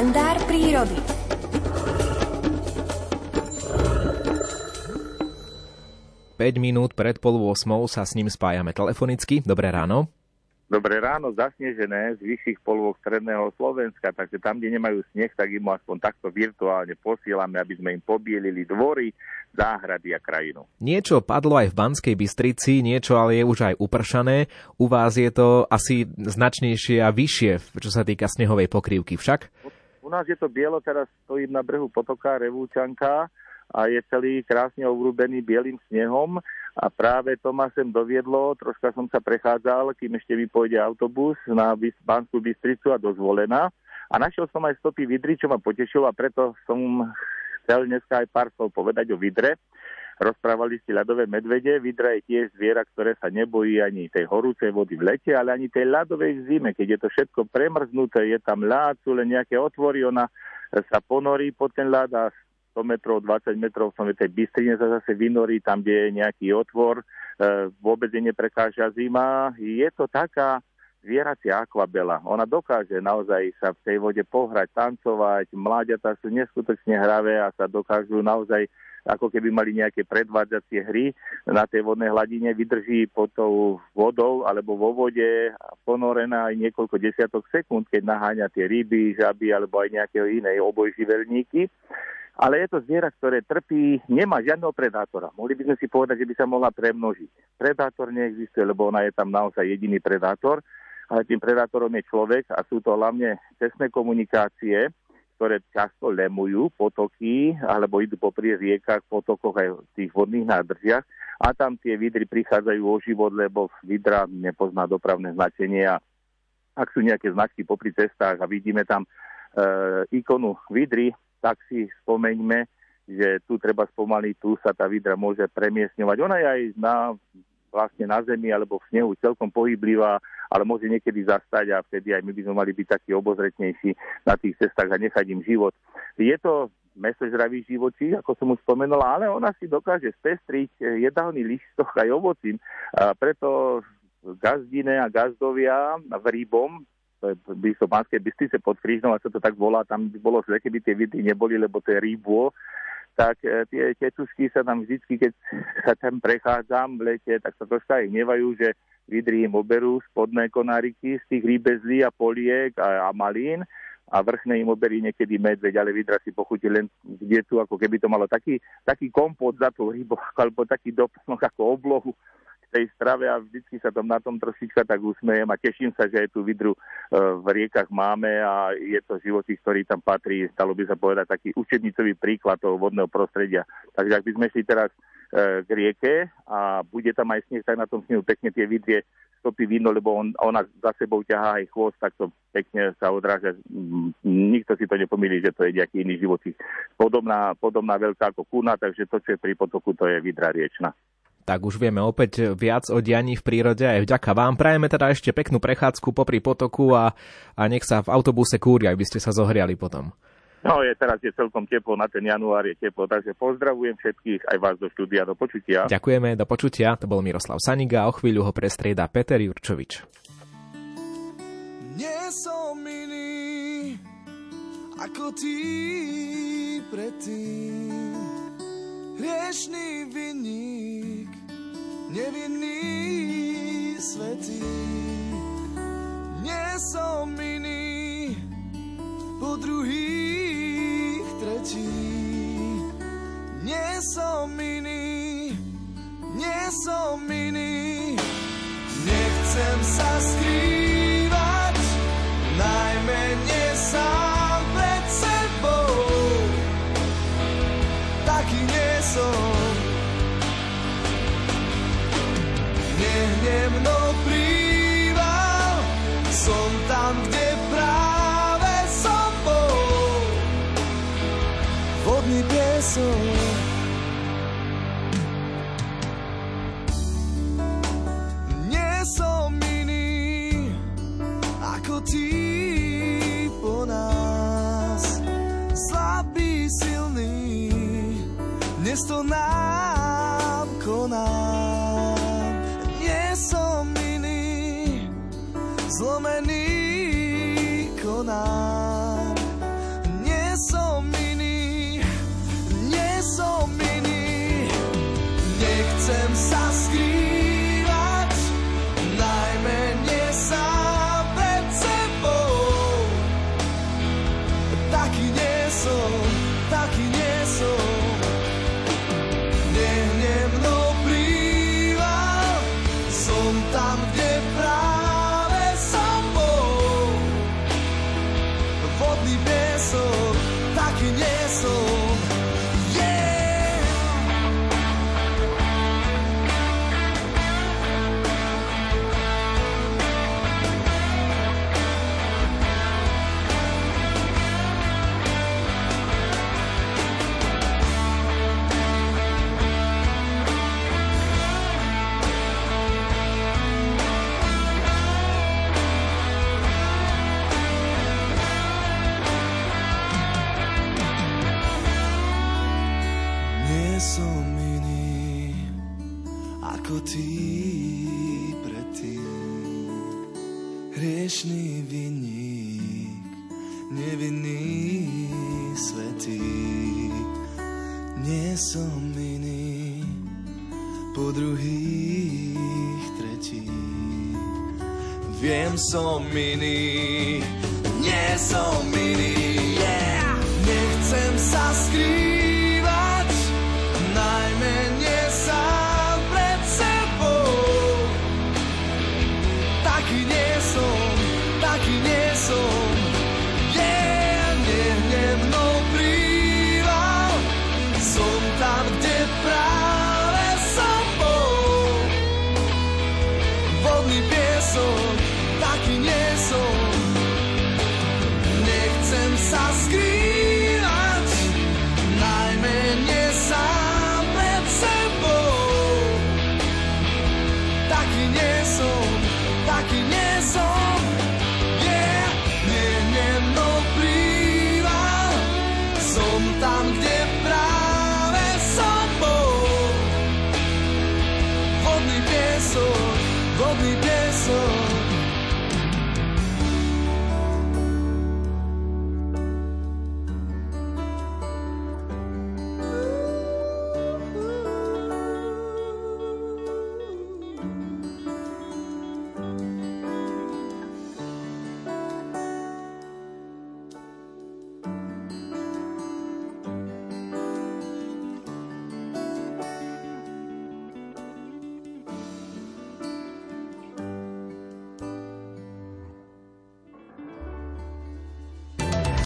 Kalendár prírody. Päť minút pred pol 8 sa s ním spájame telefonicky. Dobré ráno. Dobré ráno, zasnežené z vyšších polôch stredného Slovenska, takže tam, kde nemajú sneh, tak im aspoň takto virtuálne posielame, aby sme im pobielili dvory, záhrady a krajinu. Niečo padlo aj v Banskej Bystrici, niečo ale je už aj upršané. U vás je to asi značnejšie a vyššie, čo sa týka snehovej pokrývky však? U nás je to bielo, teraz stojím na brehu potoka Revúčanka a je celý krásne ovrúbený bielým snehom a práve to ma sem doviedlo, troška som sa prechádzal, kým ešte mi pôjde autobus na Banskú Bystricu a do Zvolena a našiel som aj stopy vidry, čo ma potešilo a preto som chcel dneska aj pár slov povedať o vidre. Rozprávali ste ľadové medvede. Vidra je tiež zviera, ktoré sa nebojí ani tej horúcej vody v lete, ale ani tej ľadovej zime, keď je to všetko premrznuté, je tam ľad, sú len nejaké otvory, ona sa ponorí pod ten ľad a 100 metrov, 20 metrov som v tej Bystrine sa zase vynorí, tam, kde je nejaký otvor, vôbec je neprekáža zima. Je to taká zvieracia akvabela. Ona dokáže naozaj sa v tej vode pohrať, tancovať, mláďatá sú neskutočne hravé a sa dokážu naozaj, ako keby mali nejaké predvádzacie hry, na tej vodnej hladine vydrží pod tou vodou alebo vo vode ponorená aj niekoľko desiatok sekúnd, keď naháňa tie ryby, žaby alebo aj nejakého inej obojživelníky. Ale je to zviera, ktoré trpí, nemá žiadneho predátora. Mohli by sme si povedať, že by sa mohla premnožiť. Predátor neexistuje, lebo ona je tam naozaj jediný predátor. Ale tým predátorom je človek a sú to hlavne cestné komunikácie, ktoré často lemujú potoky alebo idú popri riekach, potokoch aj tých vodných nádržiach. A tam tie vidry prichádzajú o život, lebo vidra nepozná dopravné značenie. A ak sú nejaké značky popri cestách a vidíme tam ikonu vidry, tak si spomeňme, že tu treba spomaliť, tu sa tá vidra môže premiesňovať. Ona je aj na zemi alebo v snehu celkom pohyblivá, ale môže niekedy zastať a vtedy aj my by sme mali byť takí obozretnejší na tých cestách a nechať im život. Je to mäsožravý živočí, ako som už spomenul, ale ona si dokáže spestriť jedálny listok aj ovocím. A preto gazdine a gazdovia v rybom, by som Banskej Bystrice pod Krížnou, a sa to tak volá, tam by bolo zle, keby tie vidry neboli, lebo to je rýbô, tak tie tetušky sa tam vždycky, keď sa tam prechádzam v lete, tak sa troška aj hnevajú, že vidry im oberú spodné konáriky z tých rýbezlí a poliek a malín a vrchné im oberí niekedy medveď, ale vidra si pochutí len kde tu, ako keby to malo taký kompot za tú rýbu, alebo taký doplnok ako oblohu tej strave a vždycky sa tam na tom trošička tak usmejem a teším sa, že aj tú vidru v riekach máme a je to živočích, ktorý tam patrí, stalo by sa povedať taký učebnicový príklad toho vodného prostredia. Takže ak by sme šli teraz k rieke a bude tam aj sneh, tak na tom snehu pekne tie vidrie stopy vidno, lebo ona za sebou ťahá aj chvost, tak to pekne sa odráža. Nikto si to nepomýli, že to je nejaký iný živočích. Podobná veľká ako kuna, takže to, čo je pri potoku, to je vidra riečna. Tak už vieme opäť viac o dianí v prírode aj vďaka vám. Prajeme teda ešte peknú prechádzku popri potoku a nech sa v autobuse kúri, aby ste sa zohriali potom. No, teraz je celkom teplo, na ten január je teplo, takže pozdravujem všetkých, aj vás do štúdia, do počutia. Ďakujeme, do počutia. To bol Miroslav Saniga, o chvíľu ho prestrieda Peter Jurčovič. Nie som iný ako ty predtým, hriešný vinník, nevinný svätý, nie som iný, po druhých tretí, nie som iný, nie som iný, nechcem sa skrývať, najmenej sám pred sebou, taký nie som. Nehněvno príval, som tam, kde práve som bol. Vodný piesok. Nie som iný, ako ty po nás. Slabý, silný, dnes to nám koná. Zlomený konám, tam, kde práve som bol. Vodný piesok, taký nie som. Yeah! Hriešný vinník, nevinný svätý, nie som iný, po druhých tretí. Viem, som iný, nie som iný, yeah! Nechcem sa skrývať, najmenej sa. Taký nie som, yeah, nehnemnou príval, som tam, kde práve som bol. Vodný piesok, taký nie som, nechcem sa skrývať, najmenej sám pred sebou. Taký nie som, yeah, nehnemnou príval, som tam, kde